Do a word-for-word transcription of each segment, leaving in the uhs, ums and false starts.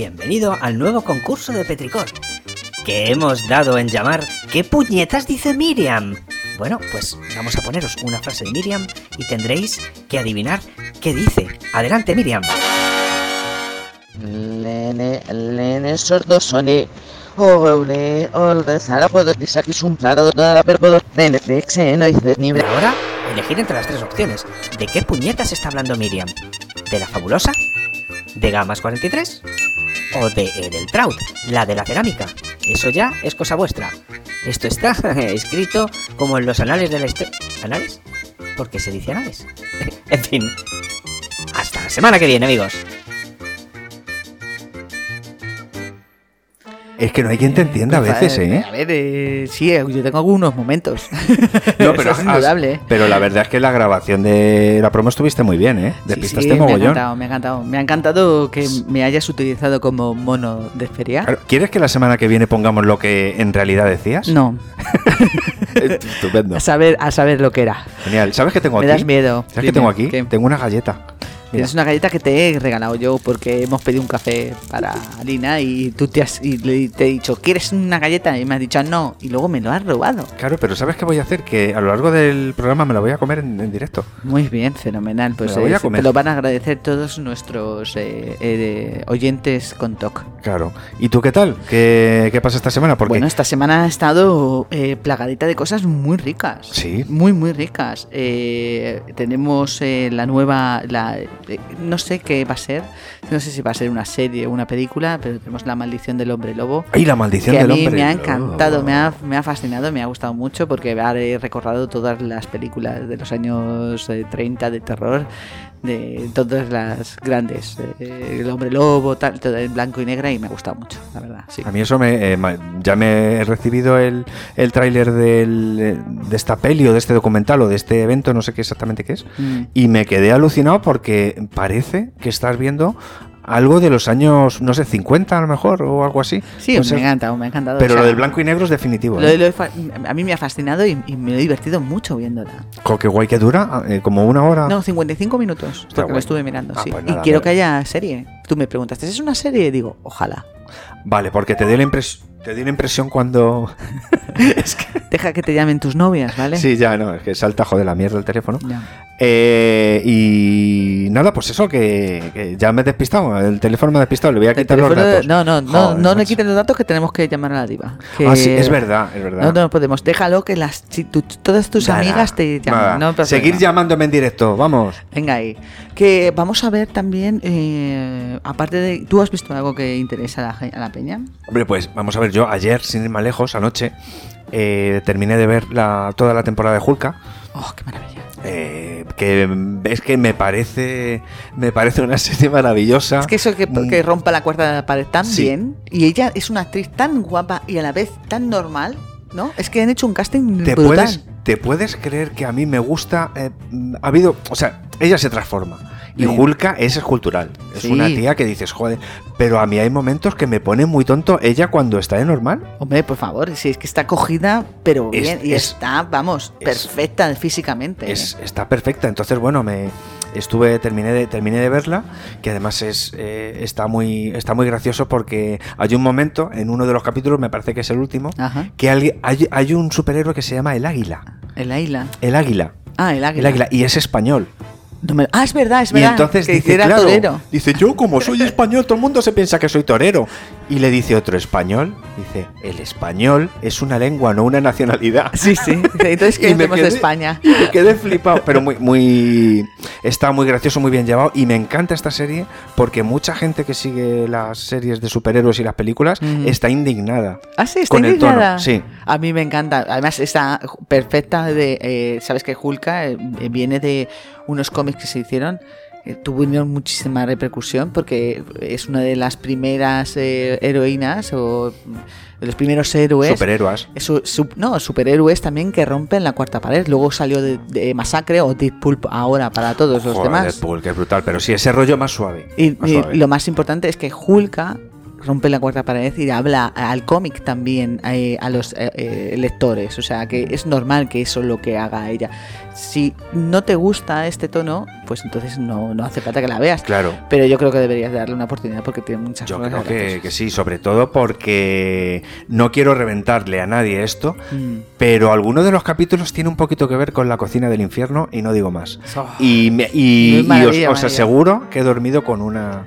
Bienvenido al nuevo concurso de Petricor, que hemos dado en llamar ¿Qué puñetas dice Miriam? Bueno, pues vamos a poneros una frase de Miriam y tendréis que adivinar qué dice. ¡Adelante, Miriam! Lene, lene, sordo soni. Ole, ole, sala, puedo pisar que es un plato, nada, pero puedo Netflix, no dices ni... Ahora, elegir entre las tres opciones. ¿De qué puñetas está hablando Miriam? ¿De la fabulosa? ¿De Gamas cuarenta y tres? ¿O de el del Traut, la de la cerámica? Eso ya es cosa vuestra. Esto está escrito como en los anales de la historia... ¿Anales? ¿Por qué se dice anales? En fin, hasta la semana que viene, amigos. Es que no hay quien te entienda a veces, ¿eh? A ver, eh, sí, yo tengo algunos momentos. No, pero, es indudable. Has, pero la verdad es que la grabación de la promo estuviste muy bien, ¿eh? Despistaste sí, sí, mogollón. Me ha encantado, me ha encantado. Me ha encantado que me hayas utilizado como mono de feria. Claro. ¿Quieres que la semana que viene pongamos lo que en realidad decías? No. Estupendo. A saber, a saber lo que era. Genial. ¿Sabes qué tengo aquí? Me das miedo. ¿Sabes qué tengo aquí? ¿Qué? Tengo una galleta. Mira. Es una galleta que te he regalado yo porque hemos pedido un café para Lina y tú te has, y te he dicho, ¿quieres una galleta? Y me has dicho, no, y luego me lo has robado. Claro, pero ¿sabes qué voy a hacer? Que a lo largo del programa me la voy a comer en, en directo. Muy bien, fenomenal. Pues eh, te lo van a agradecer todos nuestros eh, eh, oyentes con T O C. Claro. ¿Y tú qué tal? ¿Qué, qué pasa esta semana? Porque... Bueno, esta semana ha estado eh, plagadita de cosas muy ricas. Sí. Muy, muy ricas. Eh, tenemos eh, la nueva... La, no sé qué va a ser, no sé si va a ser una serie o una película, pero tenemos La maldición del hombre lobo. ¡Ay, la maldición del hombre lobo! Que a mí me ha encantado, me ha, me ha fascinado, me ha gustado mucho porque he recordado todas las películas de los años treinta de terror, de todas las grandes, eh, El hombre lobo, tal, todo en blanco y negra, y me ha gustado mucho, la verdad. Sí. A mí eso me eh, ya me he recibido el, el tráiler de esta peli o de este documental o de este evento, no sé qué exactamente qué es, mm. y me quedé alucinado porque parece que estás viendo algo de los años, no sé, cincuenta a lo mejor o algo así. Sí, no sé. me encanta, me ha encantado. Pero o sea, lo del blanco y negro es definitivo. Lo de, ¿eh? lo de fa- a mí me ha fascinado y, y me he divertido mucho viéndola. Qué guay que dura, eh, como una hora. No, cincuenta y cinco minutos, porque guay. Lo estuve mirando, ah, sí. Pues nada, y quiero que haya serie. Tú me preguntaste, ¿es una serie? Digo, ojalá. Vale, porque te dio la impresión... Te di la impresión cuando... es que... Deja que te llamen tus novias, ¿vale? Sí, ya, no, es que salta, joder, la mierda el teléfono. Eh, y nada, pues eso, que, que ya me he despistado, el teléfono me ha despistado, le voy a quitar los datos. De... No, no, joder, no, no le quiten los datos que tenemos que llamar a la diva. Que... Ah, sí, es verdad, es verdad. No, no podemos, déjalo que las si tu, todas tus nada, amigas te llamen. No, seguir llamándome en directo, vamos. Venga ahí. Que vamos a ver también, eh, aparte de... ¿Tú has visto algo que interesa a la, a la peña? Hombre, pues vamos a ver. Yo ayer, sin ir más lejos, anoche, eh, terminé de ver la, toda la temporada de Hulka. ¡Oh, qué maravilla! Eh, que es que me parece me parece una serie maravillosa. Es que eso que, que rompa la cuarta pared tan sí. bien. Y ella es una actriz tan guapa y a la vez tan normal, ¿no? Es que han hecho un casting ¿Te brutal. Puedes, ¿Te puedes creer que a mí me gusta? Eh, ha habido... O sea, ella se transforma. Y Hulka es escultural. Es sí. una tía que dices, joder, pero a mí hay momentos que me pone muy tonto ella cuando está de normal. Hombre, por favor, si es que está cogida, pero es, bien, y es, está, vamos, es, perfecta físicamente. Es, está perfecta, entonces, bueno, me... Estuve, terminé de, terminé de verla, que además es eh, está muy está muy gracioso porque hay un momento, en uno de los capítulos, me parece que es el último, Ajá. que hay, hay, hay un superhéroe que se llama El Águila. ¿El Águila? El Águila. Ah, El Águila. El Águila, y es español. No me... Ah, es verdad, es verdad. Y entonces que dice, claro, torero. Dice, yo como soy español, todo el mundo se piensa que soy torero. Y le dice otro español, dice, el español es una lengua, no una nacionalidad. Sí, sí. Entonces, ¿qué hacemos de España? Y me quedé flipado, pero muy, muy, está muy gracioso, muy bien llevado. Y me encanta esta serie porque mucha gente que sigue las series de superhéroes y las películas mm. está indignada. Ah, sí, está con indignada. El tono. Sí. A mí me encanta. Además, está perfecta de, eh, sabes que Hulka eh, viene de unos cómics que se hicieron, eh, tuvieron muchísima repercusión porque es una de las primeras eh, heroínas o de los primeros héroes. Superhéroes. Su, su, no, superhéroes también que rompen la cuarta pared. Luego salió de, de Masacre o Deadpool ahora para todos los Joder, demás. Deadpool, que es brutal, pero sí, ese rollo más suave. Y, más y suave. Lo más importante es que Hulka rompe la cuarta pared y habla al cómic también eh, a los eh, eh, lectores, o sea que es normal que eso es lo que haga ella. Si no te gusta este tono, pues entonces no, no hace falta que la veas. Claro. Pero yo creo que deberías darle una oportunidad porque tiene muchas yo cosas. Yo creo que, que sí, sobre todo porque no quiero reventarle a nadie esto, mm. pero alguno de los capítulos tiene un poquito que ver con la cocina del infierno y no digo más. Oh. Y, me, y, y os, os aseguro que he dormido con una...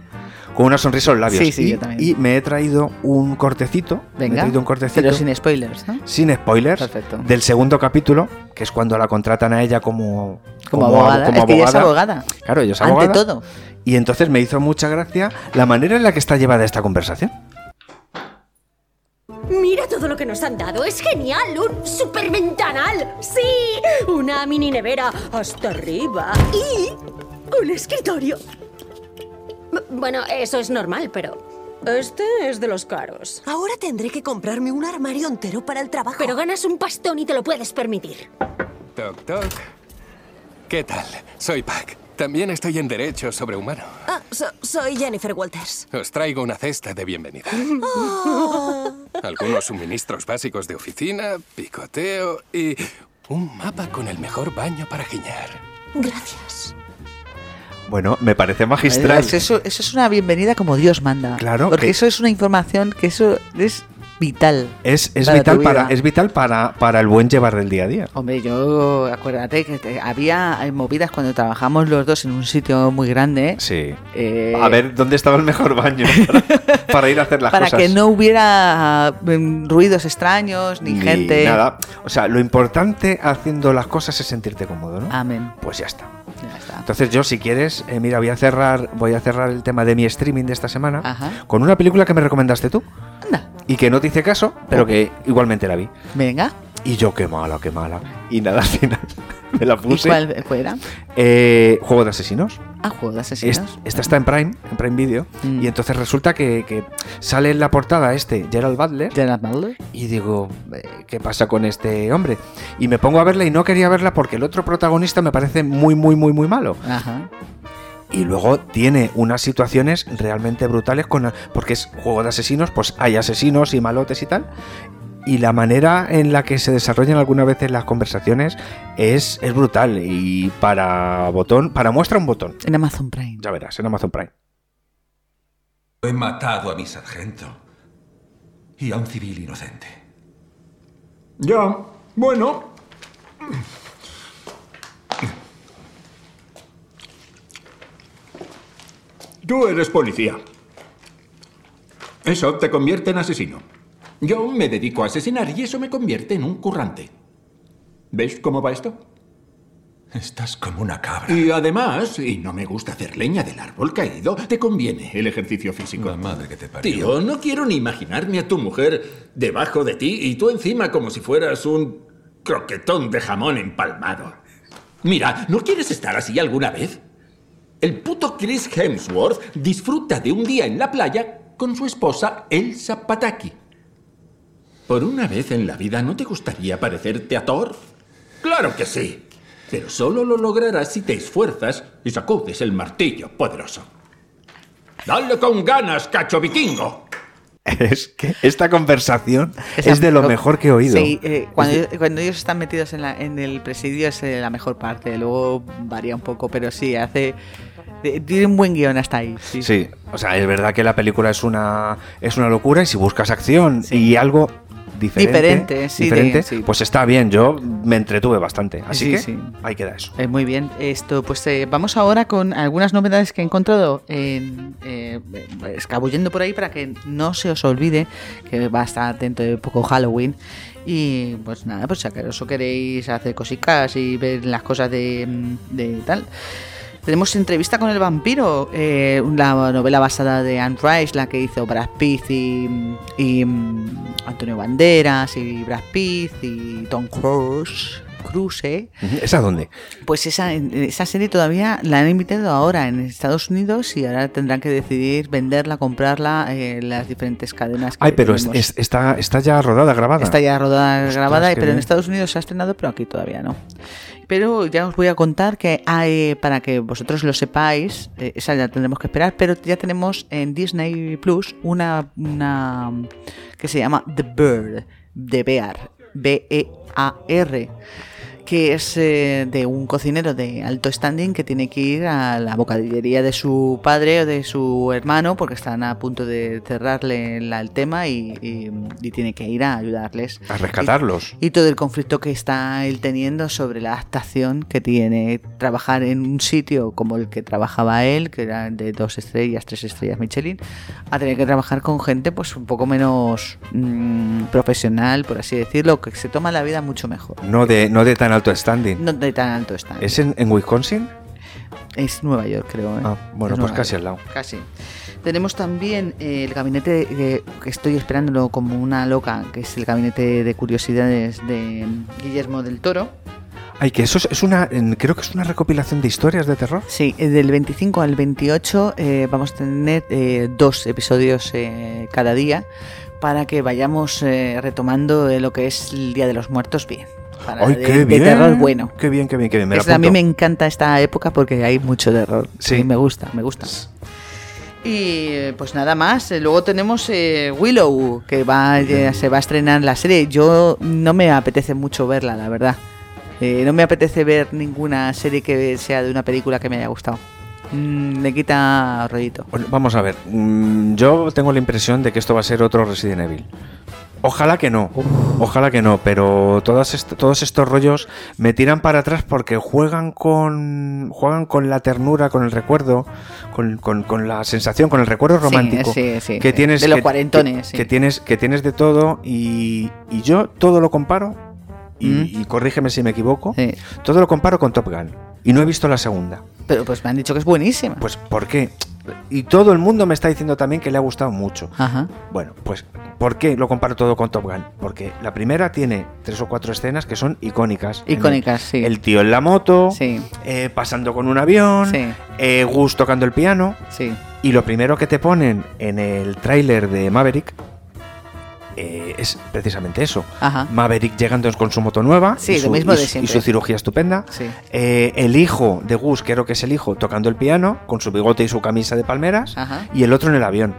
Con una sonrisa en los labios. Sí, sí, y, yo también. Y me he traído un cortecito. Venga, me he traído un cortecito. Pero sin spoilers, ¿no? Sin spoilers. Perfecto. Del segundo capítulo, que es cuando la contratan a ella como, como, como abogada. Como es abogada. Que ella es abogada. Claro, ella es abogada. Ante todo. Y entonces me hizo mucha gracia la manera en la que está llevada esta conversación. Mira todo lo que nos han dado, es genial, un superventanal. Sí, una mini nevera hasta arriba y un escritorio. Bueno, eso es normal, pero... Este es de los caros. Ahora tendré que comprarme un armario entero para el trabajo. Pero ganas un pastón y te lo puedes permitir. Toc, toc. ¿Qué tal? Soy Pac. También estoy en Derecho Sobrehumano. Ah, so- soy Jennifer Walters. Os traigo una cesta de bienvenida. Oh. Algunos suministros básicos de oficina, picoteo y... un mapa con el mejor baño para guiñar. Gracias. Bueno, me parece magistral. Eso, eso es una bienvenida como Dios manda. Claro. Porque que eso es una información que eso es vital. Es, es para vital, para, es vital para, para el buen llevar del día a día. Hombre, yo acuérdate que te, había movidas cuando trabajamos los dos en un sitio muy grande. Sí. Eh, a ver, ¿dónde estaba el mejor baño para, para ir a hacer las para cosas? Para que no hubiera ruidos extraños, ni, ni gente. Nada. O sea, lo importante haciendo las cosas es sentirte cómodo, ¿no? Amén. Pues ya está. Entonces yo, si quieres, eh, mira, voy a cerrar voy a cerrar el tema de mi streaming de esta semana. Ajá. Con una película que me recomendaste tú. Anda. Y que no te hice caso, pero okay. que igualmente la vi. Venga. Y yo, qué mala, qué mala. Y nada, al final me la puse. ¿Y cuál fuera? Eh, Juego de asesinos. Ah, Juego de asesinos. Esta está en Prime, en Prime Video. Mm. Y entonces resulta que, que sale en la portada este Gerard Butler. Gerard Butler. Y digo, ¿qué pasa con este hombre? Y me pongo a verla y no quería verla porque el otro protagonista me parece muy, muy, muy, muy malo. Ajá. Y luego tiene unas situaciones realmente brutales con la, porque es Juego de asesinos, pues hay asesinos y malotes y tal. Y la manera en la que se desarrollan algunas veces las conversaciones es, es brutal. Y para botón, para muestra un botón. En Amazon Prime. Ya verás, en Amazon Prime. He matado a mi sargento y a un civil inocente. Ya, bueno. Tú eres policía. Eso te convierte en asesino. Yo me dedico a asesinar y eso me convierte en un currante. ¿Ves cómo va esto? Estás como una cabra. Y además, y no me gusta hacer leña del árbol caído, te conviene el ejercicio físico. La madre que te parió. Tío, no quiero ni imaginarme a tu mujer debajo de ti y tú encima como si fueras un croquetón de jamón empalmado. Mira, ¿no quieres estar así alguna vez? El puto Chris Hemsworth disfruta de un día en la playa con su esposa Elsa Pataky. ¿Por una vez en la vida no te gustaría parecerte a Thor? ¡Claro que sí! Pero solo lo lograrás si te esfuerzas y sacudes el martillo poderoso. ¡Dale con ganas, cacho vikingo! Es que esta conversación Exacto. es de lo mejor que he oído. Sí, eh, cuando, de... cuando ellos están metidos en, la, en el presidio es eh, la mejor parte. Luego varía un poco, pero sí, hace... Tiene un buen guión hasta ahí. Sí. sí, o sea, es verdad que la película es una, es una locura y si buscas acción sí. y algo... Diferente, diferente, sí, diferente de, sí. Pues está bien, yo me entretuve bastante. Así sí, que sí. ahí queda eso. Eh, muy bien, esto pues eh, vamos ahora con algunas novedades que he encontrado en, eh, escabullendo por ahí para que no se os olvide que va a estar dentro de poco Halloween. Y pues nada, pues si acaso queréis hacer cositas y ver las cosas de, de tal... Tenemos Entrevista con el vampiro, eh, una novela basada de Anne Rice, la que hizo Brad Pitt y, y um, Antonio Banderas y Brad Pitt y Tom Cruise cruise. ¿Esa dónde? Pues esa, esa serie todavía la han emitido ahora en Estados Unidos y ahora tendrán que decidir venderla, comprarla eh, las diferentes cadenas. Que Ay, pero es, es, está, está ya rodada, grabada. Está ya rodada, Ostras, grabada, pero bien. En Estados Unidos se ha estrenado, pero aquí todavía no. Pero ya os voy a contar que hay, para que vosotros lo sepáis, eh, esa ya tendremos que esperar, pero ya tenemos en Disney Plus una, una que se llama The Bear, The Bear, B E A R, que es eh, de un cocinero de alto standing que tiene que ir a la bocadillería de su padre o de su hermano porque están a punto de cerrarle la, el tema y, y, y tiene que ir a ayudarles. A rescatarlos. Y, y todo el conflicto que está él teniendo sobre la adaptación que tiene. Trabajar en un sitio como el que trabajaba él, que era de dos estrellas, tres estrellas Michelin, a tener que trabajar con gente pues un poco menos mmm, profesional, por así decirlo, que se toma la vida mucho mejor. No de, no de tan alto standing. No de tan alto standing. ¿Es en, en Wisconsin? Es Nueva York, creo. ¿eh? Ah, bueno, pues casi al lado. Casi. Tenemos también eh, el gabinete, eh, que estoy esperándolo como una loca, que es el gabinete de curiosidades de Guillermo del Toro. Ay, que eso es, es una, creo que es una recopilación de historias de terror. Sí, del veinticinco al veintiocho eh, vamos a tener eh, dos episodios eh, cada día para que vayamos eh, retomando eh, lo que es el Día de los Muertos bien. Ay, de, qué bien. De terror bueno. Qué bien, qué bien, qué bien. Me a mí me encanta esta época porque hay mucho terror. Sí. Y me gusta, me gusta. Y pues nada más. Luego tenemos eh, Willow, que va okay. se va a estrenar la serie. Yo no me apetece mucho verla, la verdad. Eh, no me apetece ver ninguna serie que sea de una película que me haya gustado. Mm, me quita rollito. Bueno, vamos a ver. Mm, yo tengo la impresión de que esto va a ser otro Resident Evil. Ojalá que no, ojalá que no, pero todas est- todos estos rollos me tiran para atrás porque juegan con juegan con la ternura, con el recuerdo, con, con, con la sensación, con el recuerdo romántico sí, sí, sí, que tienes de los que, cuarentones, que, sí. que tienes que tienes de todo y, y yo todo lo comparo y, mm. y corrígeme si me equivoco, sí. todo lo comparo con Top Gun y no he visto la segunda. Pero pues me han dicho que es buenísima. Pues ¿por qué? Y todo el mundo me está diciendo también que le ha gustado mucho. Ajá. Bueno, pues ¿por qué lo comparo todo con Top Gun? Porque la primera tiene tres o cuatro escenas que son icónicas. Icónicas, el, sí. El tío en la moto, sí. eh, pasando con un avión, sí. eh, Gus tocando el piano. Sí. Y lo primero que te ponen en el tráiler de Maverick eh, es precisamente eso. Ajá. Maverick llegando con su moto nueva, sí, y, su, lo mismo de siempre. Y su cirugía estupenda. Sí. Eh, el hijo de Gus, creo que es el hijo, tocando el piano, con su bigote y su camisa de palmeras. Ajá. Y el otro en el avión.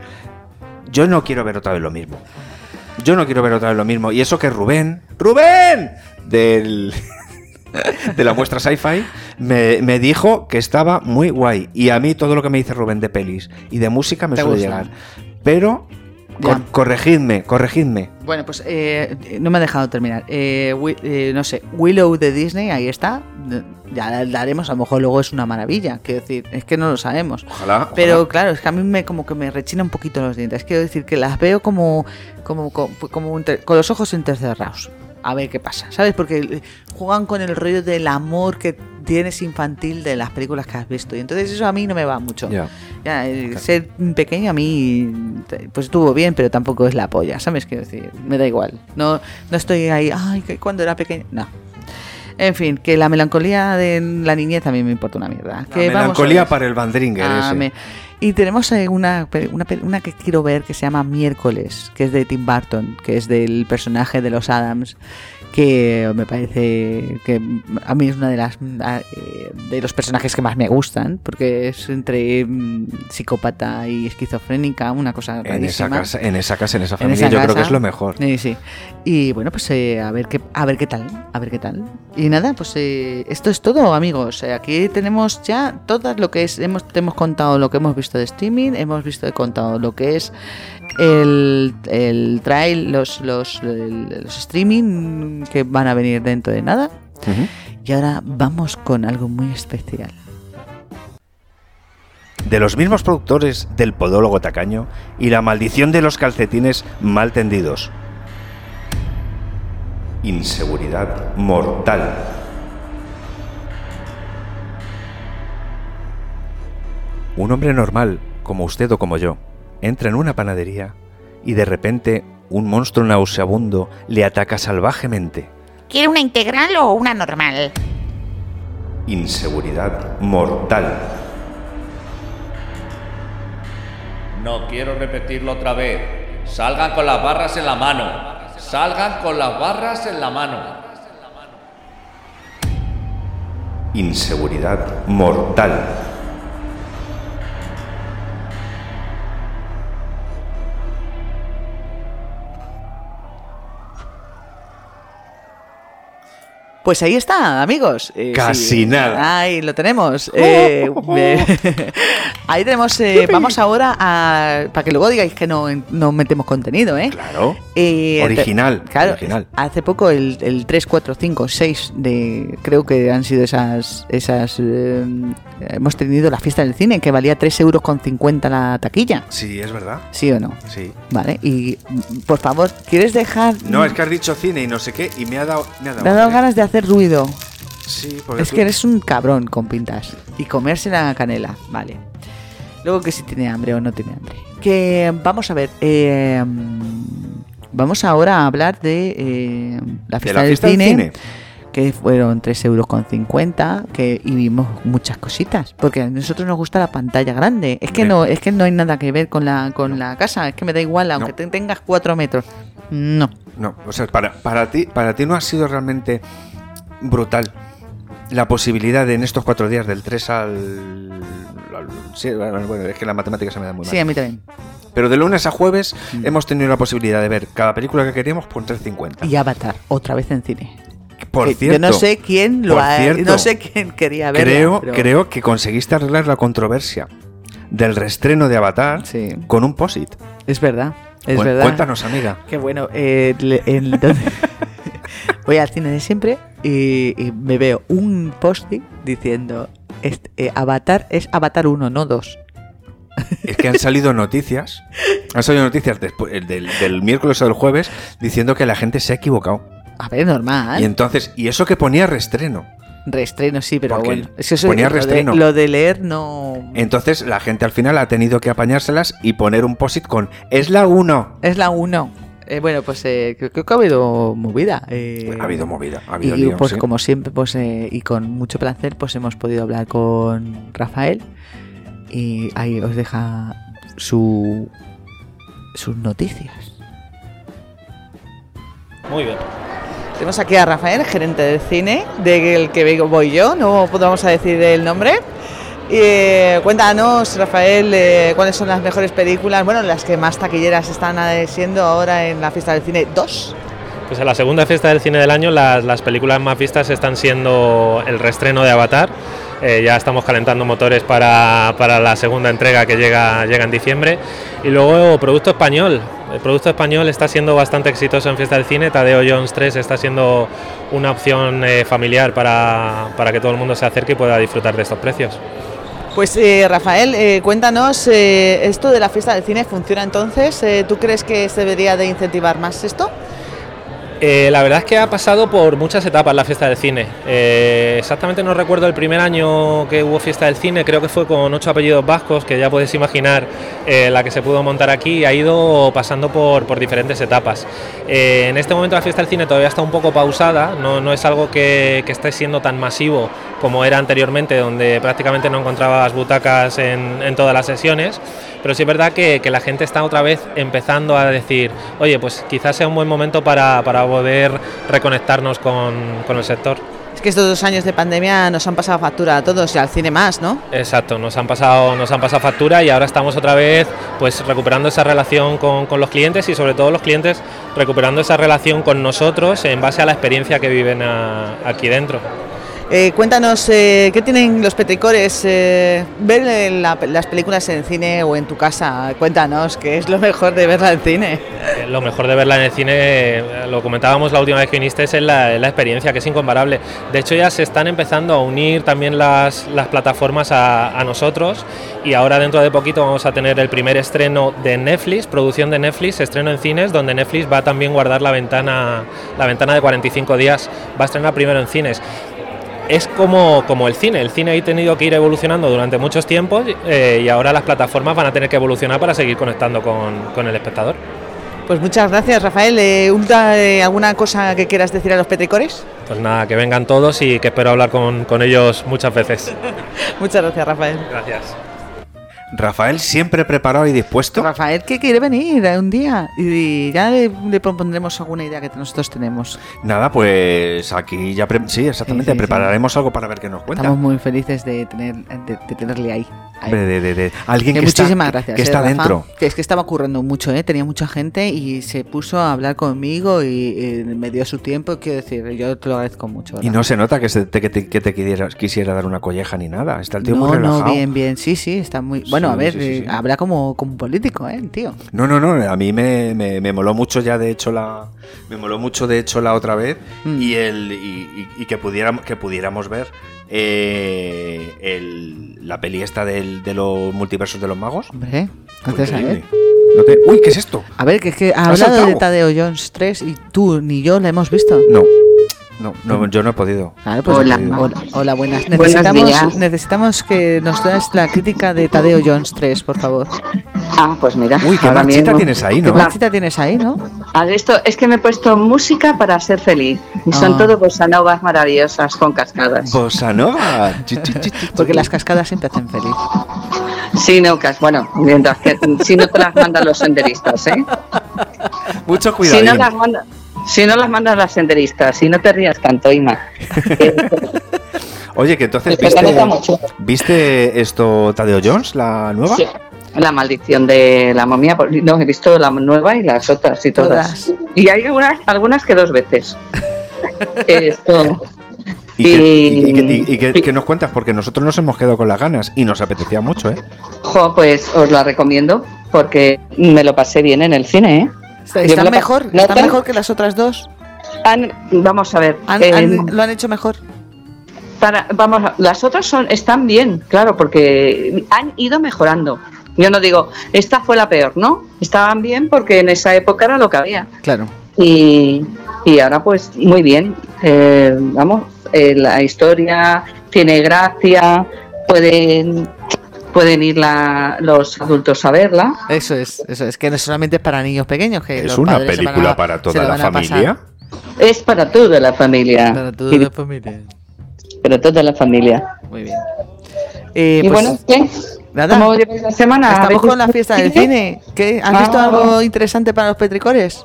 Yo no quiero ver otra vez lo mismo. Yo no quiero ver otra vez lo mismo. Y eso que Rubén, Rubén, del, de la muestra Sci-Fi, me, me dijo que estaba muy guay. Y a mí todo lo que me dice Rubén de pelis y de música me suele llegar. Pero, cor- corregidme, corregidme. Bueno, pues eh, no me ha dejado terminar. Eh, wi- eh, no sé, Willow de Disney, ahí está. Ya la daremos, a lo mejor luego es una maravilla. Quiero decir, es que no lo sabemos. Ojalá, ojalá. Pero claro, es que a mí me como que me rechina un poquito los dientes. Quiero decir que las veo como, como, como, como entre, con los ojos entrecerrados. A ver qué pasa, ¿sabes? Porque juegan con el rollo del amor que tienes infantil de las películas que has visto. Y entonces eso a mí no me va mucho. Yeah. Ya, el okay. ser pequeño a mí pues estuvo bien, pero tampoco es la polla, ¿sabes? Quiero decir, me da igual. No, no estoy ahí, ay, que cuando era pequeño. No. En fin, que la melancolía de la niñez también me importa una mierda. La que melancolía vamos para el Bandringer ah, ese. Me... Y tenemos una, una, una que quiero ver que se llama Miércoles, que es de Tim Burton, que es del personaje de los Addams, que me parece que a mí es una de las de los personajes que más me gustan, porque es entre um, psicópata y esquizofrénica, una cosa en rarísima. Esa casa, en esa casa, en esa familia, en esa yo casa, creo que es lo mejor. Eh, sí. Y bueno, pues eh, a ver qué, a ver qué tal, a ver qué tal. Y nada, pues eh, esto es todo, amigos. Aquí tenemos ya todas lo que es, hemos te hemos contado lo que hemos visto de streaming, hemos visto y contado lo que es el, el trail, los los, los streaming que van a venir dentro de nada. Uh-huh. Y ahora vamos con algo muy especial. De los mismos productores del Podólogo Tacaño y La maldición de los calcetines mal tendidos. Inseguridad mortal. Un hombre normal, como usted o como yo, entra en una panadería y de repente un monstruo nauseabundo le ataca salvajemente, ¿Quiere una integral o una normal? Inseguridad mortal. No quiero repetirlo otra vez. Salgan con las barras en la mano. Salgan con las barras en la mano. Inseguridad mortal. Pues ahí está, amigos. Eh, Casi sí. nada. Ahí lo tenemos. Eh, eh, ahí tenemos. Eh, vamos ahora a. Para que luego digáis que no, no metemos contenido, ¿eh? Claro. Eh, original. Te, claro. Original. Hace poco el, el tres, cuatro, cinco, seis de. Creo que han sido esas. esas eh, hemos tenido la fiesta del cine que valía tres euros con cincuenta la taquilla. Sí, es verdad. ¿Sí o no? Sí. Vale. Y por favor, ¿quieres dejar? No, es que has dicho cine y no sé qué y me ha dado. Me ha dado, me ha dado ganas de hacer. Hacer ruido. Sí, porque es tú... que eres un cabrón con pintas. Y comerse la canela, vale. Luego que si tiene hambre o no tiene hambre. Que vamos a ver. Eh, vamos ahora a hablar de eh, la fiesta, de la fiesta del, cine, del cine. Que fueron tres euros con cincuenta que, y vimos muchas cositas. Porque a nosotros nos gusta la pantalla grande. Es que Bien. no, es que no hay nada que ver con la, con no. la casa. Es que me da igual, aunque no. te, tengas cuatro metros. No. No, o sea, para, para ti, para ti no ha sido realmente brutal la posibilidad de en estos cuatro días del tres al, al sí, bueno, es que la matemática se me da muy mal. Sí, a mí también. Pero de lunes a jueves mm. hemos tenido la posibilidad de ver cada película que queríamos por tres cincuenta. Y Avatar otra vez en cine. Por que, cierto, yo no sé quién lo ha, cierto, no sé quién quería verla. Creo, pero... creo que conseguiste arreglar la controversia del reestreno de Avatar sí. con un post-it. Es verdad, es bueno, verdad. Cuéntanos, amiga. Qué bueno. Eh, le, el, voy al cine de siempre y, y me veo un post-it diciendo este, eh, Avatar es Avatar uno, no dos. Es que han salido noticias, han salido noticias después, del, del miércoles o del jueves diciendo que la gente se ha equivocado. A ver, normal. Y entonces, y eso que ponía reestreno. Reestreno, sí, pero porque bueno. Es que eso ponía reestreno. Lo de, lo de leer no... Entonces la gente al final ha tenido que apañárselas y poner un post-it con es la uno. Es la uno. Eh, bueno, pues eh, creo que ha habido movida. Eh, ha habido movida, ha habido Y lío, pues sí. como siempre, pues eh, y con mucho placer, pues hemos podido hablar con Rafael. Y ahí os deja su sus noticias. Muy bien. Tenemos aquí a Rafael, gerente de cine, del que voy yo, no vamos a decir el nombre. Y, eh, cuéntanos, Rafael, eh, cuáles son las mejores películas, bueno, las que más taquilleras están siendo ahora en la fiesta del cine dos. Pues en la segunda fiesta del cine del año las, las películas más vistas están siendo el reestreno de Avatar. Eh, ya estamos calentando motores para, para la segunda entrega que llega, llega en diciembre. Y luego producto español. El producto español está siendo bastante exitoso en Fiesta del Cine. Tadeo Jones tres está siendo una opción eh, familiar para, para que todo el mundo se acerque y pueda disfrutar de estos precios. Pues eh, Rafael, eh, cuéntanos, eh, ¿esto de la Fiesta del Cine funciona entonces? Eh, ¿Tú crees que se debería de incentivar más esto? Eh, la verdad es que ha pasado por muchas etapas la fiesta del cine. Eh, exactamente no recuerdo el primer año que hubo fiesta del cine, creo que fue con ocho apellidos vascos, que ya podéis imaginar eh, la que se pudo montar aquí. Ha ido pasando por, por diferentes etapas. Eh, en este momento la fiesta del cine todavía está un poco pausada, no, no es algo que, que esté siendo tan masivo como era anteriormente, donde prácticamente no encontrabas butacas en, en todas las sesiones, pero sí es verdad que, que la gente está otra vez empezando a decir, oye, pues quizás sea un buen momento para, para poder reconectarnos con, con el sector. Es que estos dos años de pandemia nos han pasado factura a todos y al cine más, ¿no? Exacto, nos han pasado, nos han pasado factura y ahora estamos otra vez pues recuperando esa relación con, con los clientes y sobre todo los clientes recuperando esa relación con nosotros en base a la experiencia que viven a, aquí dentro. Eh, cuéntanos, eh, ¿qué tienen los petricores? Eh, ver la, las películas en cine o en tu casa, cuéntanos, ¿qué es lo mejor de verla en cine? Eh, lo mejor de verla en el cine, lo comentábamos la última vez que viniste, es la, la experiencia, que es incomparable. De hecho, ya se están empezando a unir también las, las plataformas a, a nosotros y ahora dentro de poquito vamos a tener el primer estreno de Netflix, producción de Netflix, estreno en cines, donde Netflix va a también guardar la ventana, la ventana de cuarenta y cinco días, va a estrenar primero en cines. Es como, como el cine, el cine ha tenido que ir evolucionando durante muchos tiempos eh, y ahora las plataformas van a tener que evolucionar para seguir conectando con, con el espectador. Pues muchas gracias, Rafael. Eh, Ulta, eh, ¿alguna cosa que quieras decir a los petricores? Pues nada, que vengan todos y que espero hablar con, con ellos muchas veces. Muchas gracias, Rafael. Gracias. Rafael siempre preparado y dispuesto. Rafael que quiere venir un día y ya le, le propondremos alguna idea que nosotros tenemos. Nada, pues aquí ya, pre- sí, exactamente, sí, sí, prepararemos sí. algo para ver qué nos cuenta. Estamos muy felices de, tener, de, de tenerle ahí. ahí. De, de, de, de. Alguien que, que está, gracias, que está eh, dentro. Es que estaba ocurriendo mucho, ¿eh? Tenía mucha gente y se puso a hablar conmigo y, y me dio su tiempo. Quiero decir, yo te lo agradezco mucho. ¿Verdad? Y no se nota que, se, te, que, te, que te quisiera, quisiera dar una colleja ni nada. Está el tío no, muy relajado. No, bien, bien, sí, sí, está muy... Bueno, no, a ver, sí, sí, sí. habla como, como político, ¿eh, tío? No, no, no, a mí me, me, me moló mucho ya, de hecho, la me moló mucho, de hecho, la otra vez mm. y, el, y, y, y que, pudiéramos, que pudiéramos ver eh, el, la peli esta del, de los multiversos de los magos. Hombre, antes a ver. No te... Uy, ¿qué es esto? A ver, que es que ha hablado de Tadeo Jones tres y tú ni yo la hemos visto. No. No, no, yo no he podido. Claro, pues hola. hola, hola, buenas. Necesitamos, necesitamos que nos des la crítica de Tadeo Jones tres, por favor. Ah, pues mira. Uy, qué marchita tienes ahí, ¿no? Qué marchita tienes ahí, ¿no? A ver, esto es que me he puesto música para ser feliz. Y son ah. todo bossa novas maravillosas con cascadas. Bossa nova. Porque las cascadas siempre hacen feliz. Sí, no, bueno, mientras que si no te las mandan los senderistas, ¿eh? Mucho cuidado. Si no las mandan. Si no las mandas las senderistas, si no te rías tanto, Ima. Oye, que entonces viste, ¿viste esto Tadeo Jones, la nueva? Sí. La maldición de la momia. No, he visto la nueva y las otras y todas. todas. Y hay algunas, algunas que dos veces. Esto. ¿Y, y, que, y, y, y, que, y que nos cuentas? Porque nosotros nos hemos quedado con las ganas y nos apetecía mucho, ¿eh? Jo, pues os la recomiendo porque me lo pasé bien en el cine, ¿eh? Está mejor, no, está mejor que las otras dos. Han, vamos a ver, han, eh, han, lo han hecho mejor. Para, vamos, las otras son están bien, claro, porque han ido mejorando. Yo no digo, esta fue la peor, ¿no? Estaban bien porque en esa época era lo que había. Claro. Y, y ahora pues muy bien. Eh, vamos, eh, la historia tiene gracia, pueden. Pueden ir la, los adultos a verla. Eso es, eso es, que no solamente es para niños pequeños. Que ¿Es una película a, para toda la familia? Es para toda la familia. Para toda sí. la familia. Para toda la familia. Muy bien. Eh, ¿Y pues, bueno, qué? Nada. ¿Cómo lleváis la semana? Estamos con la fiesta del cine. ¿Qué? ¿Has ah, visto algo interesante para los petricores?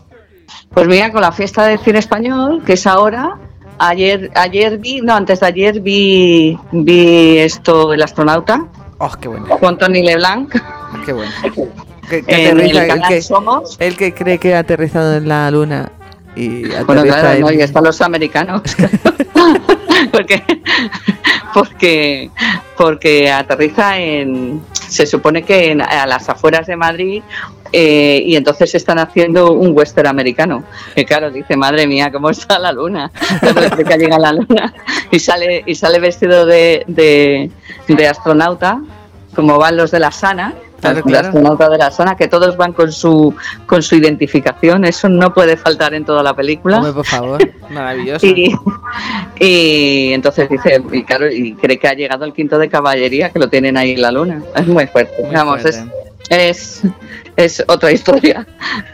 Pues mira, con la fiesta del cine español, que es ahora... Ayer ayer vi, no, antes de ayer vi, vi esto, El astronauta. Oh, qué bueno. Con Tony LeBlanc. Qué bueno. Que, que aterriza, el, el, que, Somos. El que cree que ha aterrizado en la luna. Y bueno, claro, en... no, y están los americanos. porque, porque, porque aterriza en. Se supone que en, a las afueras de Madrid. Eh, y entonces están haciendo un western americano. Que claro, dice, madre mía, ¿cómo está la luna? Desde que llega la luna y sale, y sale vestido de, de, de astronauta, como van los de la S A N A, claro, claro. astronauta de la S A N A, que todos van con su con su identificación. Eso no puede faltar en toda la película. Hombre, por favor, maravilloso. y, y entonces dice, y claro, y cree que ha llegado el quinto de caballería, que lo tienen ahí en la luna. Es muy fuerte. Muy Vamos, fuerte. es. Es, es otra historia,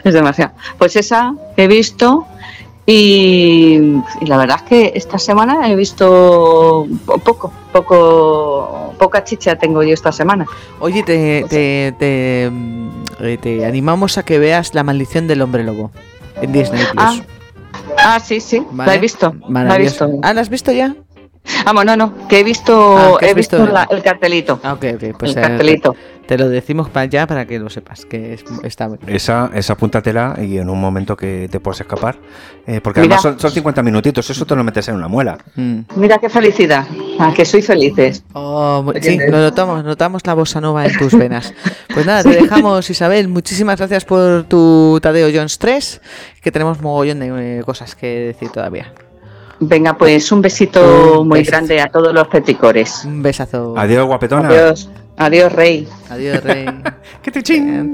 es demasiado. Pues esa he visto y, y la verdad es que esta semana he visto poco, poco, poca chicha tengo yo esta semana. Oye, te, te, te, te, te animamos a que veas La maldición del hombre lobo en Disney Plus. Ah, ah sí, sí, ¿Vale? la he visto, la he visto. Ah, ¿la has visto ya? Ah, bueno, no, no, que he visto, ah, he visto, visto la, el cartelito. Ah, ok, ok, pues el cartelito. Te lo decimos para allá para que lo sepas, que es, está bien. Esa, esa apúntatela y en un momento que te puedas escapar, eh, porque Mira. además son, son cincuenta minutitos, eso te lo metes en una muela. Mm. Mira qué felicidad, ah, que soy felices. Oh, sí, lo notamos, notamos la bossa nova en tus venas. Pues nada, te dejamos, Isabel, muchísimas gracias por tu Tadeo Jones tres, que tenemos mogollón de eh, cosas que decir todavía. Venga, pues un besito un muy besazo. grande a todos los petricores. Un besazo. Adiós, guapetona. Adiós, adiós rey. Adiós, rey. ¡Qué tichín!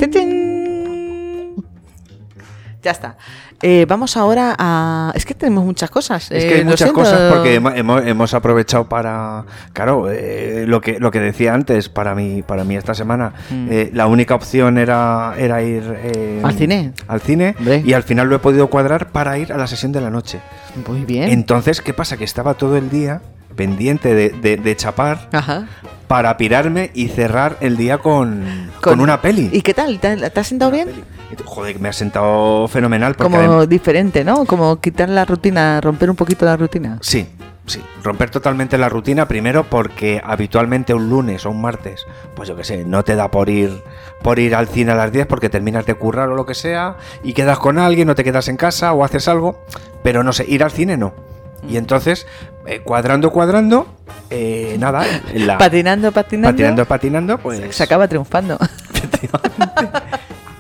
Ya está. Eh, vamos ahora a... Es que tenemos muchas cosas. Es que hay eh, muchas cosas porque hemos, hemos aprovechado para... Claro, eh, lo que lo que decía antes, para mí, para mí esta semana, mm. eh, la única opción era, era ir... Eh, al cine. Al cine. Hombre. Y al final lo he podido cuadrar para ir a la sesión de la noche. Muy bien. Entonces, ¿qué pasa? Que estaba todo el día pendiente de, de, de chapar. Ajá. Para pirarme y cerrar el día con, con, con una peli. ¿Y qué tal? ¿Te, te has sentado bien? Peli. Joder, me has sentado fenomenal. Porque como adem- diferente, ¿no? Como quitar la rutina, romper un poquito la rutina. Sí, sí. Romper totalmente la rutina, primero porque habitualmente un lunes o un martes, pues yo qué sé, no te da por ir por ir al cine a las diez porque terminas de currar o lo que sea y quedas con alguien o te quedas en casa o haces algo, pero no sé, ir al cine no. Y entonces, eh, cuadrando, cuadrando, eh, nada. La, patinando, patinando. Patinando, patinando, pues. Se acaba triunfando.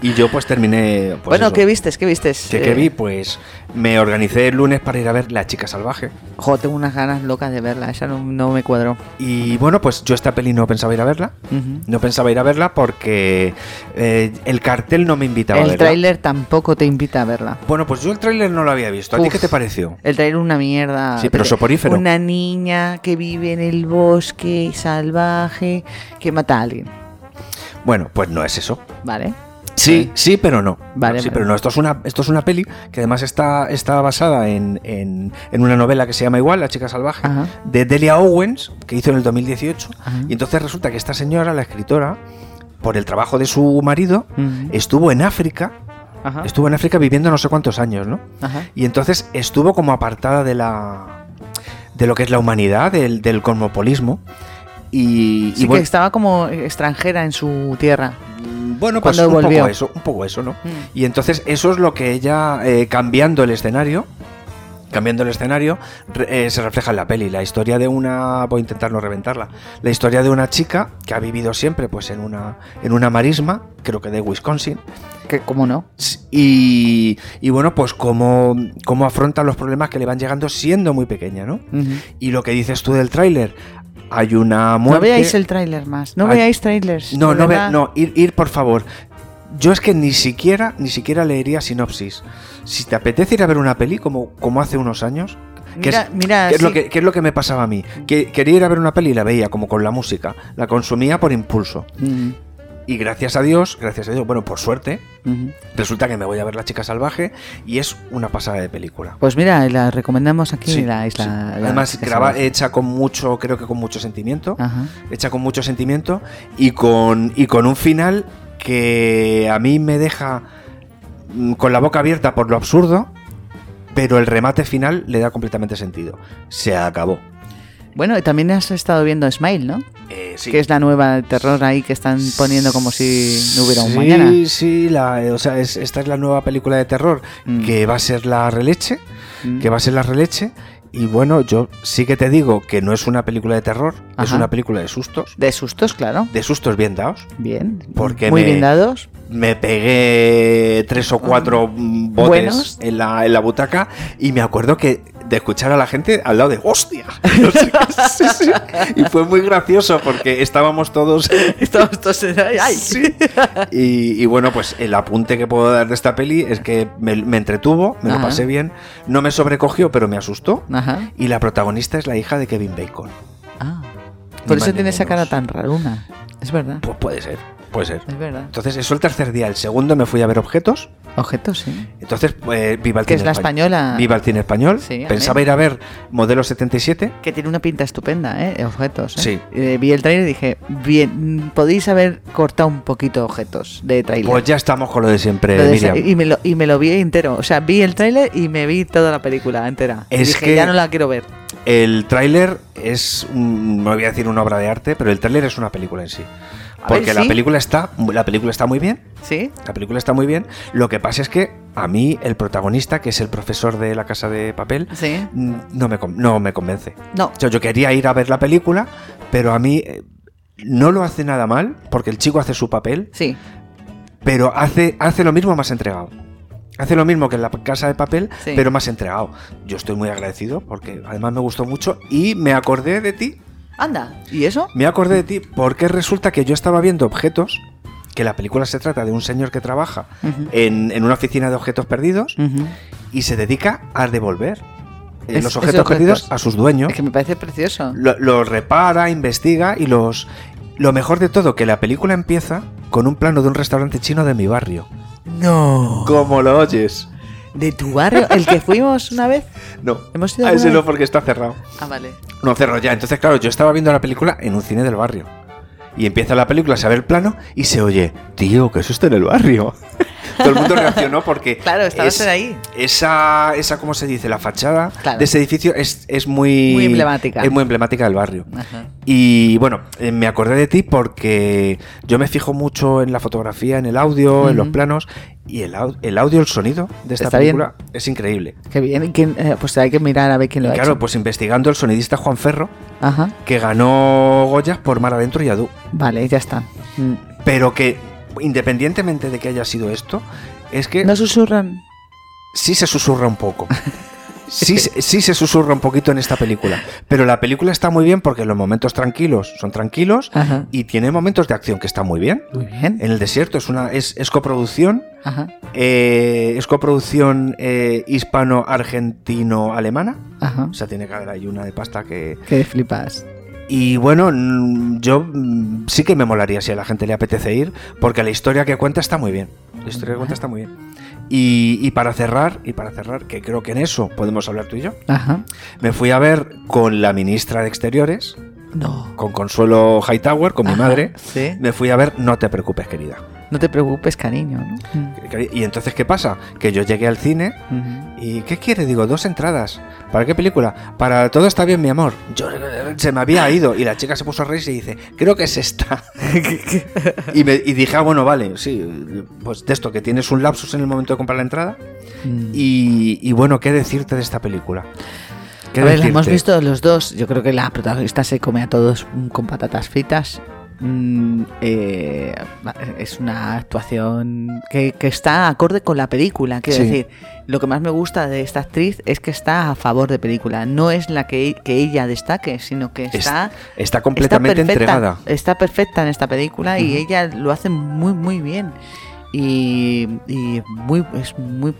Y yo, pues terminé. Pues, bueno, eso. ¿qué vistes? ¿Qué vistes? ¿Qué, eh... ¿Qué vi? Pues me organicé el lunes para ir a ver La chica salvaje. Jo, tengo unas ganas locas de verla, esa no, no me cuadró. Y bueno, pues yo esta peli no pensaba ir a verla. Uh-huh. No pensaba ir a verla porque eh, el cartel no me invitaba el a verla. El tráiler tampoco te invita a verla. Bueno, pues yo el tráiler no lo había visto. ¿A Uf, ti qué te pareció? El tráiler una mierda. Sí, pero soporífero. Una niña que vive en el bosque salvaje que mata a alguien. Bueno, pues no es eso. Vale. Sí, sí, pero no. Vale, sí, vale. pero no. Esto es una, esto es una peli que además está, está basada en, en, en una novela que se llama igual, La chica salvaje, ajá, de Delia Owens, que hizo en el dos mil dieciocho. Ajá. Y entonces resulta que esta señora, la escritora, por el trabajo de su marido, uh-huh, estuvo en África. Ajá. Estuvo en África viviendo no sé cuántos años, ¿no? Ajá. Y entonces estuvo como apartada de la, de lo que es la humanidad, del, del cosmopolismo. Y, sí, y que bueno, estaba como extranjera en su tierra. Bueno, pues un volvió? poco eso, un poco eso, ¿no? Mm. Y entonces eso es lo que ella, eh, cambiando el escenario, cambiando el escenario, eh, se refleja en la peli. La historia de una, voy a intentar no reventarla, la historia de una chica que ha vivido siempre pues en una, en una marisma, creo que de Wisconsin. Que, ¿cómo no? Y, y bueno, pues cómo, cómo afronta los problemas que le van llegando siendo muy pequeña, ¿no? Mm-hmm. Y lo que dices tú del tráiler... Hay una muerte. No veáis el tráiler más. No Hay... veáis trailers. No, no, ve... no. Ir, ir, por favor. Yo es que ni siquiera, ni siquiera leería sinopsis. Si te apetece ir a ver una peli, como, como hace unos años, que, mira, es, mira, que, sí. es lo que, que es lo que me pasaba a mí. Que quería ir a ver una peli y la veía como con la música. La consumía por impulso. Mm. Y gracias a Dios, gracias a Dios, bueno, por suerte, uh-huh, resulta que me voy a ver La chica salvaje y es una pasada de película. Pues mira, la recomendamos aquí, sí, en la isla. Sí. La Además, graba, hecha con mucho, creo que con mucho sentimiento, ajá, hecha con mucho sentimiento y con, y con un final que a mí me deja con la boca abierta por lo absurdo, pero el remate final le da completamente sentido. Se acabó. Bueno, y también has estado viendo Smile, ¿no? Eh, sí. Que es la nueva de terror ahí que están poniendo como si no hubiera un sí, mañana. Sí, sí, o sea, es, esta es la nueva película de terror mm. que va a ser la releche, mm. que va a ser la releche. Y bueno, yo sí que te digo que no es una película de terror, ajá, es una película de sustos. De sustos, claro. De sustos bien dados. Bien, porque muy me, bien dados. Me pegué tres o cuatro um, botes en la, en la butaca y me acuerdo que de escuchar a la gente al lado de ¡hostia! No sé qué, sí, sí. Y fue muy gracioso porque estábamos todos... Estábamos todos en... ¡Ay! Sí. Y, y bueno, pues el apunte que puedo dar de esta peli es que me, me entretuvo, me ajá, lo pasé bien, no me sobrecogió, pero me asustó. Ajá. Y la protagonista es la hija de Kevin Bacon. Ah, por eso tiene esa cara tan raruna. Es verdad. Pues puede ser, puede ser. Es verdad. Entonces, eso el tercer día. El segundo me fui a ver Objetos. Objetos, sí. Entonces, eh, viva el que cine español. Que es la española. Viva el cine español. Sí, pensaba ir a ver Modelo setenta y siete. Que tiene una pinta estupenda, ¿eh? Objetos, ¿eh? Sí. Eh, vi el tráiler y dije, bien, podéis haber cortado un poquito Objetos de tráiler. Pues ya estamos con lo de siempre, lo de Miriam. Ser, y, me lo, y me lo vi entero. O sea, vi el tráiler y me vi toda la película entera. Es y dije, que ya no la quiero ver. El tráiler es, un, no voy a decir una obra de arte, pero el tráiler es una película en sí. A Porque ver, ¿sí? la película está, la película está muy bien. Sí. La película está muy bien. Lo que pasa es que a mí el protagonista, que es el profesor de La casa de papel, ¿sí? no me no me convence. No. Yo, yo quería ir a ver la película, pero a mí no lo hace nada mal, porque el chico hace su papel. Sí. Pero hace hace lo mismo más entregado. Hace lo mismo que en La casa de papel, sí, pero más entregado. Yo estoy muy agradecido porque además me gustó mucho y me acordé de ti. Anda, ¿y eso? Me acordé de ti porque resulta que yo estaba viendo Objetos que la película se trata de un señor que trabaja uh-huh. en, en una oficina de objetos perdidos uh-huh. y se dedica a devolver es, los objetos perdidos a sus dueños. Es que me parece precioso. Los lo repara, investiga y los... Lo mejor de todo, que la película empieza con un plano de un restaurante chino de mi barrio. ¡No! ¿Cómo lo oyes? ¿De tu barrio? ¿El que fuimos una vez? No. ¿Hemos ido a ese vez? No, porque está cerrado. Ah, vale. No, cerró ya. Entonces, claro, yo estaba viendo la película en un cine del barrio. Y empieza la película, se ve el plano y se oye, tío, que eso está en el barrio. Todo el mundo reaccionó porque... Claro, estabas es, ahí. Esa, esa, ¿cómo se dice? La fachada claro. de ese edificio es, es muy... Muy emblemática. Es muy emblemática del barrio. Ajá. Y bueno, me acordé de ti porque yo me fijo mucho en la fotografía, en el audio, uh-huh. en los planos... Y el, au- el audio, el sonido de esta película bien? Es increíble. Qué bien, ¿quién, eh, pues hay que mirar a ver quién lo y ha claro, hecho. Claro, pues investigando el sonidista Juan Ferro, ajá. que ganó Goya por Mar Adentro y Adu. Vale, ya está. Mm. Pero que, independientemente de que haya sido esto, es que... ¿No susurran? Sí se susurra un poco. Sí, sí se susurra un poquito en esta película, pero la película está muy bien porque los momentos tranquilos son tranquilos ajá. y tiene momentos de acción que está muy bien. Muy bien. En el desierto es una es, es coproducción, ajá. Eh, es coproducción eh, hispano-argentino-alemana. Ajá. O sea, tiene que haber ahí una de pasta que... Que flipas. Y bueno, yo sí que me molaría si a la gente le apetece ir, porque la historia que cuenta está muy bien. La historia que cuenta está muy bien. Y, y para cerrar, y para cerrar, que creo que en eso podemos hablar tú y yo, ajá. me fui a ver con la ministra de Exteriores, no. con Consuelo Hightower, con ajá, mi madre, ¿sí? me fui a ver No te preocupes, querida. No te preocupes, cariño, ¿no? Y entonces, ¿qué pasa? Que yo llegué al cine uh-huh. y ¿qué quiere? Digo, dos entradas. ¿Para qué película? Para Todo está bien, mi amor. Yo se me había ido y la chica se puso a reírse y dice, creo que es esta. y, me, y dije, ah, bueno, vale, sí, pues de esto, que tienes un lapsus en el momento de comprar la entrada. Mm. Y, y bueno, ¿qué decirte de esta película? ¿Qué a ver, la hemos visto los dos. Yo creo que la protagonista se come a todos con patatas fritas. Mm, eh, es una actuación que, que está acorde con la película. Quiero sí. decir, lo que más me gusta de esta actriz es que está a favor de película. No es la que, que ella destaque, sino que está es, está completamente está perfecta, entregada. Está perfecta en esta película uh-huh. y ella lo hace muy muy bien y, y muy es muy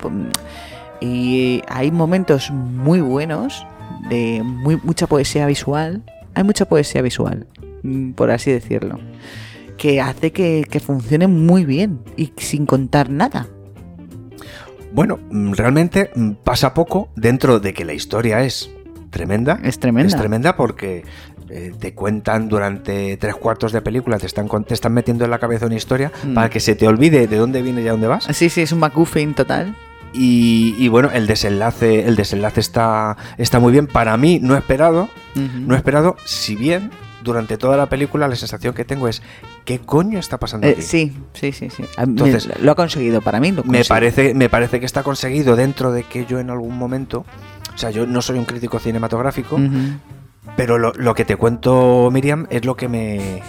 y hay momentos muy buenos de muy mucha poesía visual. Hay mucha poesía visual. Por así decirlo, que hace que, que funcione muy bien y sin contar nada. Bueno, realmente pasa poco dentro de que la historia es tremenda. Es tremenda. Es tremenda porque eh, te cuentan durante tres cuartos de película, te están, te están metiendo en la cabeza una historia mm. para que se te olvide de dónde vienes y a dónde vas. Sí, sí, es un MacGuffin total. Y, y bueno, el desenlace, el desenlace está, está muy bien. Para mí, no esperado, uh-huh. no esperado, si bien... Durante toda la película la sensación que tengo es ¿qué coño está pasando aquí? Eh, sí, sí, sí, sí. Entonces, me, lo ha conseguido para mí. Lo me parece, me parece que está conseguido dentro de que yo en algún momento, o sea, yo no soy un crítico cinematográfico, uh-huh. pero lo, lo que te cuento, Miriam, es lo que me,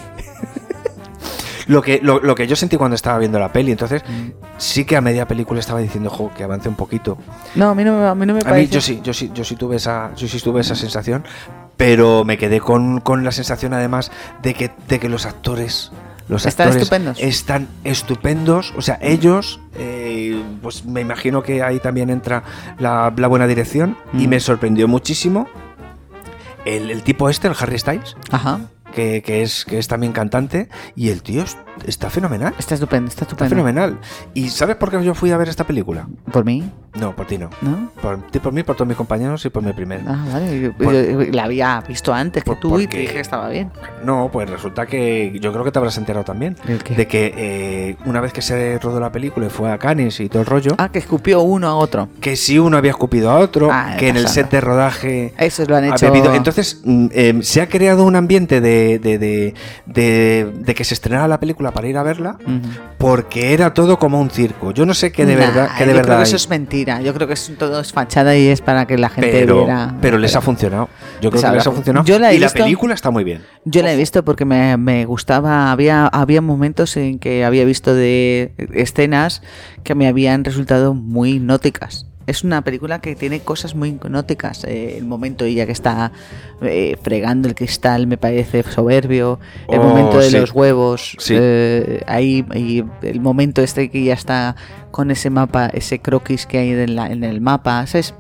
lo que lo, lo que yo sentí cuando estaba viendo la peli. Entonces, uh-huh. sí que a media película estaba diciendo, jo, que avance un poquito. No, a mí no, a mí no me parece. A mí yo sí, yo sí, yo sí tuve esa, yo sí tuve esa uh-huh. sensación. Pero me quedé con, con la sensación además de que, de que los actores, los están actores estupendos. Están estupendos. O sea, ellos, eh, pues me imagino que ahí también entra la, la buena dirección. Mm. Y me sorprendió muchísimo el, el tipo este, el Harry Styles. Ajá. Que, que, es, que es también cantante, y el tío está fenomenal. Está estupendo, está estupendo. Está fenomenal. ¿Y sabes por qué yo fui a ver esta película? ¿Por mí? No, por ti no. ¿No? Por ti, por mí, por todos mis compañeros y por mi primera. Ah, vale. Por, yo, yo la había visto antes por, que tú porque, y te dije que estaba bien. No, pues resulta que yo creo que te habrás enterado también. De que eh, una vez que se rodó la película y fue a Cannes y todo el rollo. Ah, que escupió uno a otro. Que si uno había escupido a otro, ah, que en el set de rodaje. Eso lo han hecho. Bebido. Entonces, eh, se ha creado un ambiente de. De, de, de, de, de que se estrenara la película para ir a verla uh-huh. porque era todo como un circo. Yo no sé qué de nah, verdad, qué de yo verdad creo que eso es mentira. Yo creo que es, todo es fachada y es para que la gente pero, viera. Pero les pero, ha funcionado. Yo creo o sea, que les ha funcionado. Yo la y visto, la película está muy bien. Yo la he visto porque me, me gustaba. Había, había momentos en que había visto de escenas que me habían resultado muy hipnóticas. es una película que tiene cosas muy hipnóticas. Eh, el momento ella que está eh, fregando el cristal me parece soberbio. El oh, momento de sí. los huevos. Sí. Eh, ahí y el momento este que ya está con ese mapa, ese croquis que hay en, la, en el mapa. ¿Sabes?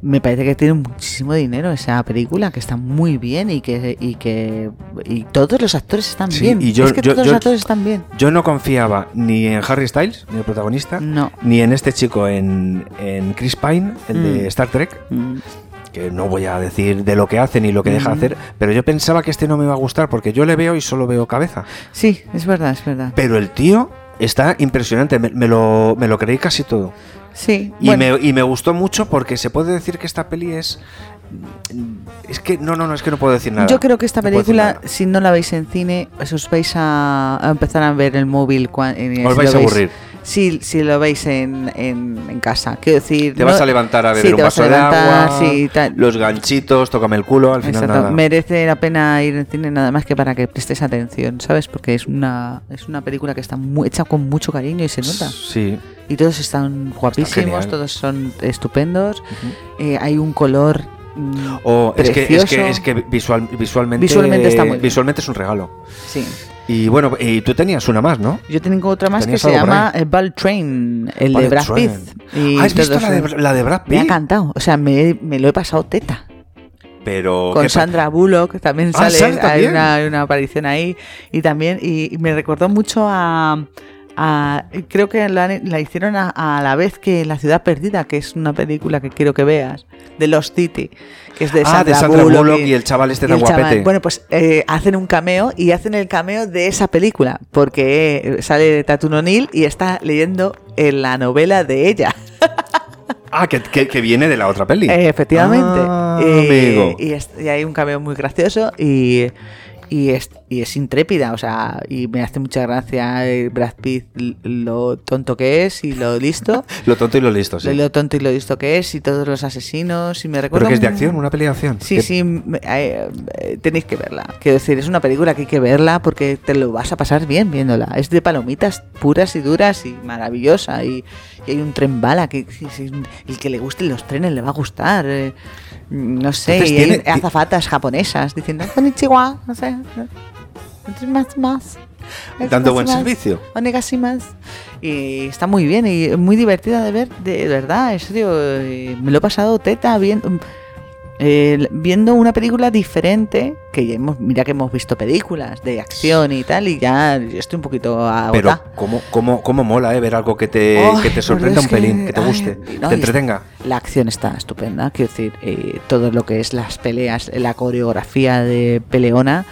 Me parece que tiene muchísimo dinero esa película, que está muy bien y que y que y todos los actores están sí, bien. Y yo, es que yo, todos yo, los actores están bien. Yo no confiaba ni en Harry Styles, ni el protagonista, no. ni en este chico, en, en Chris Pine, el mm. de Star Trek, mm. que no voy a decir de lo que hace ni lo que mm. deja hacer, pero yo pensaba que este no me iba a gustar porque yo le veo y solo veo cabeza. Sí, es verdad, es verdad. Pero el tío está impresionante, me, me lo me lo creí casi todo. Sí, y, bueno. me, y me gustó mucho porque se puede decir que esta peli es... Es que no, no, no, es que no puedo decir nada. Yo creo que esta no película, si no la veis en cine, os vais a, a empezar a ver el móvil. Cua, en, os si vais a veis, aburrir. Si, si lo veis en, en, en casa. Quiero decir, te no, vas a levantar a beber sí, un vaso levantar, de agua, sí, los ganchitos, tócame el culo, al final exacto, nada. Merece la pena ir en cine nada más que para que prestes atención, ¿sabes? Porque es una, es una película que está muy, hecha con mucho cariño y se nota. Sí. Y todos están guapísimos, está todos son estupendos. Uh-huh. eh, hay un color mm, oh, precioso. Es que, es que, es que visual, visualmente, visualmente, está muy visualmente es un regalo. Sí. Y bueno, y tú tenías una más, ¿no? Yo tengo otra más que se llama Ball Train, el Ball de Brad Pitt. Y ¿has visto la de, la de Brad Pitt? Me ha encantado, o sea, me, me lo he pasado teta. Pero con Sandra pa- Bullock también ah, sale, ¿sale también? Hay, una, hay una aparición ahí y también y, y me recordó mucho a... A, creo que la, la hicieron a, a la vez que La ciudad perdida, que es una película que quiero que veas, de Lost City, que es de Sandra, ah, de Sandra Bullock, Bullock y, y el chaval este tan guapete. Chaval. Bueno, pues eh, hacen un cameo y hacen el cameo de esa película, porque sale Tatum O'Neill y está leyendo en la novela de ella. Ah, que, que, que viene de la otra peli. Eh, efectivamente. Ah, eh, y, es, y hay un cameo muy gracioso y... Y es, y es intrépida, o sea, y me hace mucha gracia Brad Pitt, lo tonto que es y lo listo. Lo tonto y lo listo, sí. Lo, lo tonto y lo listo que es y todos los asesinos. Y me recuerda. Pero que es de acción, una peli de acción. Sí, ¿qué? Sí, eh, tenéis que verla. Quiero decir, es una película que hay que verla porque te lo vas a pasar bien viéndola. Es de palomitas puras y duras y maravillosa. Y, y hay un tren bala que el que le gusten los trenes le va a gustar. Eh, no sé, entonces, y hay tiene, azafatas t- japonesas diciendo konnichiwa, no sé. Más, más. Dando buen servicio. Y está muy bien y muy divertida de ver, de verdad, en serio. Me lo he pasado teta bien, eh, viendo una película diferente. Que ya hemos, mira que hemos visto películas de acción y tal, y ya estoy un poquito agotada. Pero cómo, cómo, cómo mola eh, ver algo que te, oh, que te sorprenda un pelín, que, que te guste, ay, no, te entretenga. La acción está estupenda, quiero decir, eh, todo lo que es las peleas, la coreografía de peleona.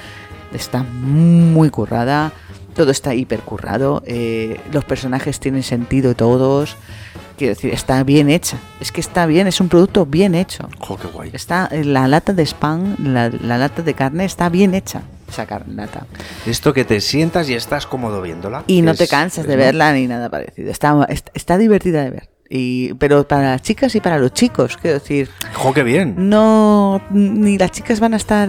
Está muy currada, todo está hipercurrado, eh, los personajes tienen sentido todos, quiero decir, está bien hecha, es que está bien, es un producto bien hecho. ¡Oh, qué guay! Está la lata de spam, la, la lata de carne está bien hecha, esa carnata. Esto que te sientas y estás cómodo viéndola. Y no es, te cansas de verla muy... ni nada parecido, está, está divertida de ver. Y, pero para las chicas y para los chicos, quiero decir. ¡Jo, qué bien! No, ni las chicas van a estar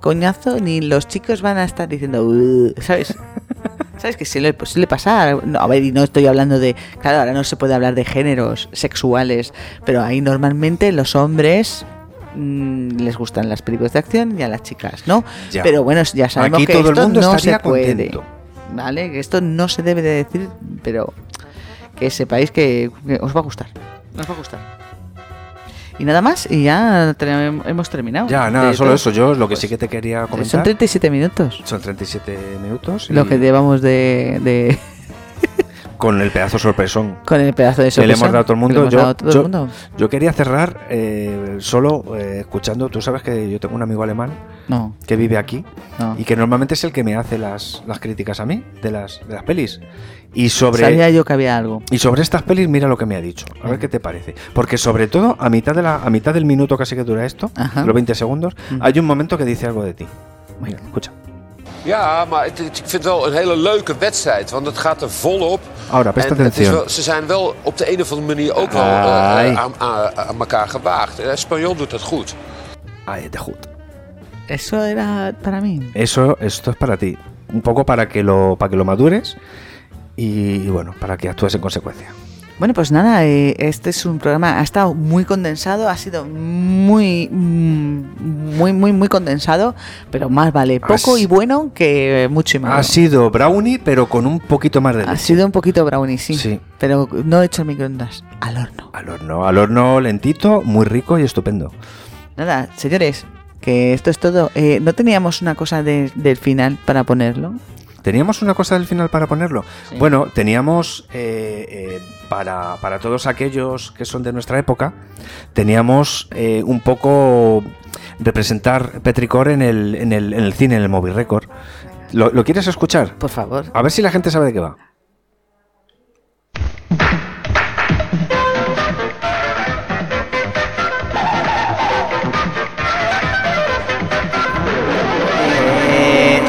coñazo, ni los chicos van a estar diciendo, ¿sabes? ¿Sabes que se le posible pasar? No, a ver, y no estoy hablando de. Claro, ahora no se puede hablar de géneros sexuales, pero ahí normalmente los hombres mmm, les gustan las películas de acción y a las chicas, ¿no? Ya. Pero bueno, ya sabemos aquí que todo esto el mundo no se puede. ¿Vale? Que esto no se debe de decir, pero. Que sepáis que, que os va a gustar. Os va a gustar. Y nada más, y ya te, hemos terminado. Ya, nada, solo todo. Eso. Yo lo que pues, sí que te quería comentar. Son treinta y siete minutos. Son treinta y siete minutos. Y lo que llevamos de... de... Con el pedazo sorpresón. Con el pedazo de sorpresón. Que le hemos dado a todo el mundo. Yo, a todo yo, el mundo. Yo quería cerrar eh, solo eh, escuchando. Tú sabes que yo tengo un amigo alemán no. que vive aquí no. y que normalmente es el que me hace las, las críticas a mí de las, de las pelis. Y sobre, sabía yo que había algo. Y sobre estas pelis, mira lo que me ha dicho. A uh-huh. ver qué te parece. Porque sobre todo, a mitad, de la, a mitad del minuto casi que dura esto, uh-huh. los veinte segundos, uh-huh. hay un momento que dice algo de ti. Mira, escucha. Ja, maar het, ik vind het wel een hele leuke wedstrijd, want het gaat er volop. Ahora, presta atención. Wel, ze zijn wel op de een of andere manier ook wel uh, aan, aan, aan elkaar gewaagd. Uh, Espanyol doet dat goed. Ah, ja, goed. Eso era para mí. Eso, esto es para ti. Un poco para que lo, para que lo madures y, y bueno, para que actúes en consecuencia. Bueno, pues nada, eh, este es un programa, ha estado muy condensado, ha sido muy, muy, muy, muy condensado, pero más vale poco Has, y bueno que mucho y malo. Ha sido brownie, pero con un poquito más de leche. Ha sido un poquito brownie, sí, sí. Pero no he hecho el microondas, al horno. Al horno, al horno lentito, muy rico y estupendo. Nada, señores, que esto es todo. Eh, ¿no teníamos una cosa de, del final para ponerlo? ¿Teníamos una cosa del final para ponerlo? Sí. Bueno, teníamos, eh, eh, para, para todos aquellos que son de nuestra época, teníamos eh, un poco representar Petricor en el, en el, en el cine, en el Movie Record. ¿Lo, ¿Lo quieres escuchar? Por favor. A ver si la gente sabe de qué va.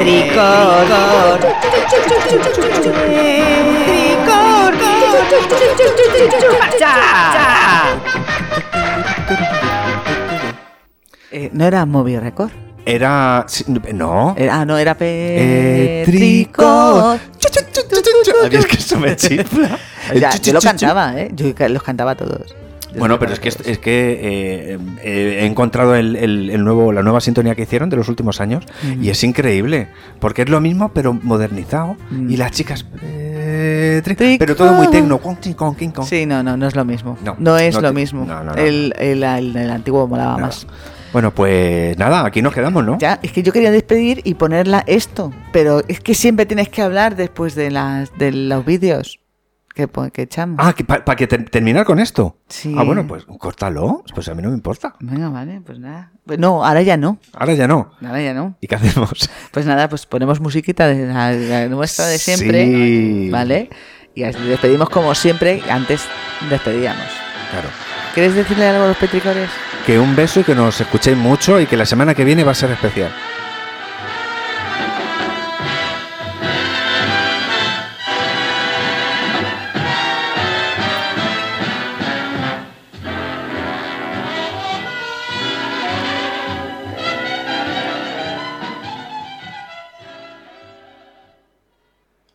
Petricor, Petricor, eh, ¿no era Movie Record? Era... no. Era, ah, no, era Petricor. ¿Sabías que eso me chifla? O sea, yo lo cantaba, ¿eh? Yo los cantaba todos. Bueno, pero es que, es que eh, eh, he encontrado el, el, el nuevo, la nueva sintonía que hicieron de los últimos años mm. y es increíble, porque es lo mismo pero modernizado mm. y las chicas... Eh, tri, tri, pero todo muy tecno. Sí, no, no, no es lo mismo. No, no es no, lo mismo. No, no, no. El, el, el, el antiguo molaba no. más. Bueno, pues nada, aquí nos quedamos, ¿no? Ya, es que yo quería despedir y ponerla esto, pero es que siempre tienes que hablar después de, las, de los vídeos. Que, que echamos. Ah, ¿para pa que te, terminar con esto? Sí. Ah, bueno, pues córtalo. Pues a mí no me importa. Venga, vale, pues nada. Pues no, ahora ya no. Ahora ya no. Ahora ya no. ¿Y qué hacemos? Pues nada, pues ponemos musiquita de la, la nuestra de siempre. Sí. Vale. Y así despedimos como siempre. Antes despedíamos. Claro. ¿Quieres decirle algo a los petricores? Que un beso y que nos escuchéis mucho y que la semana que viene va a ser especial.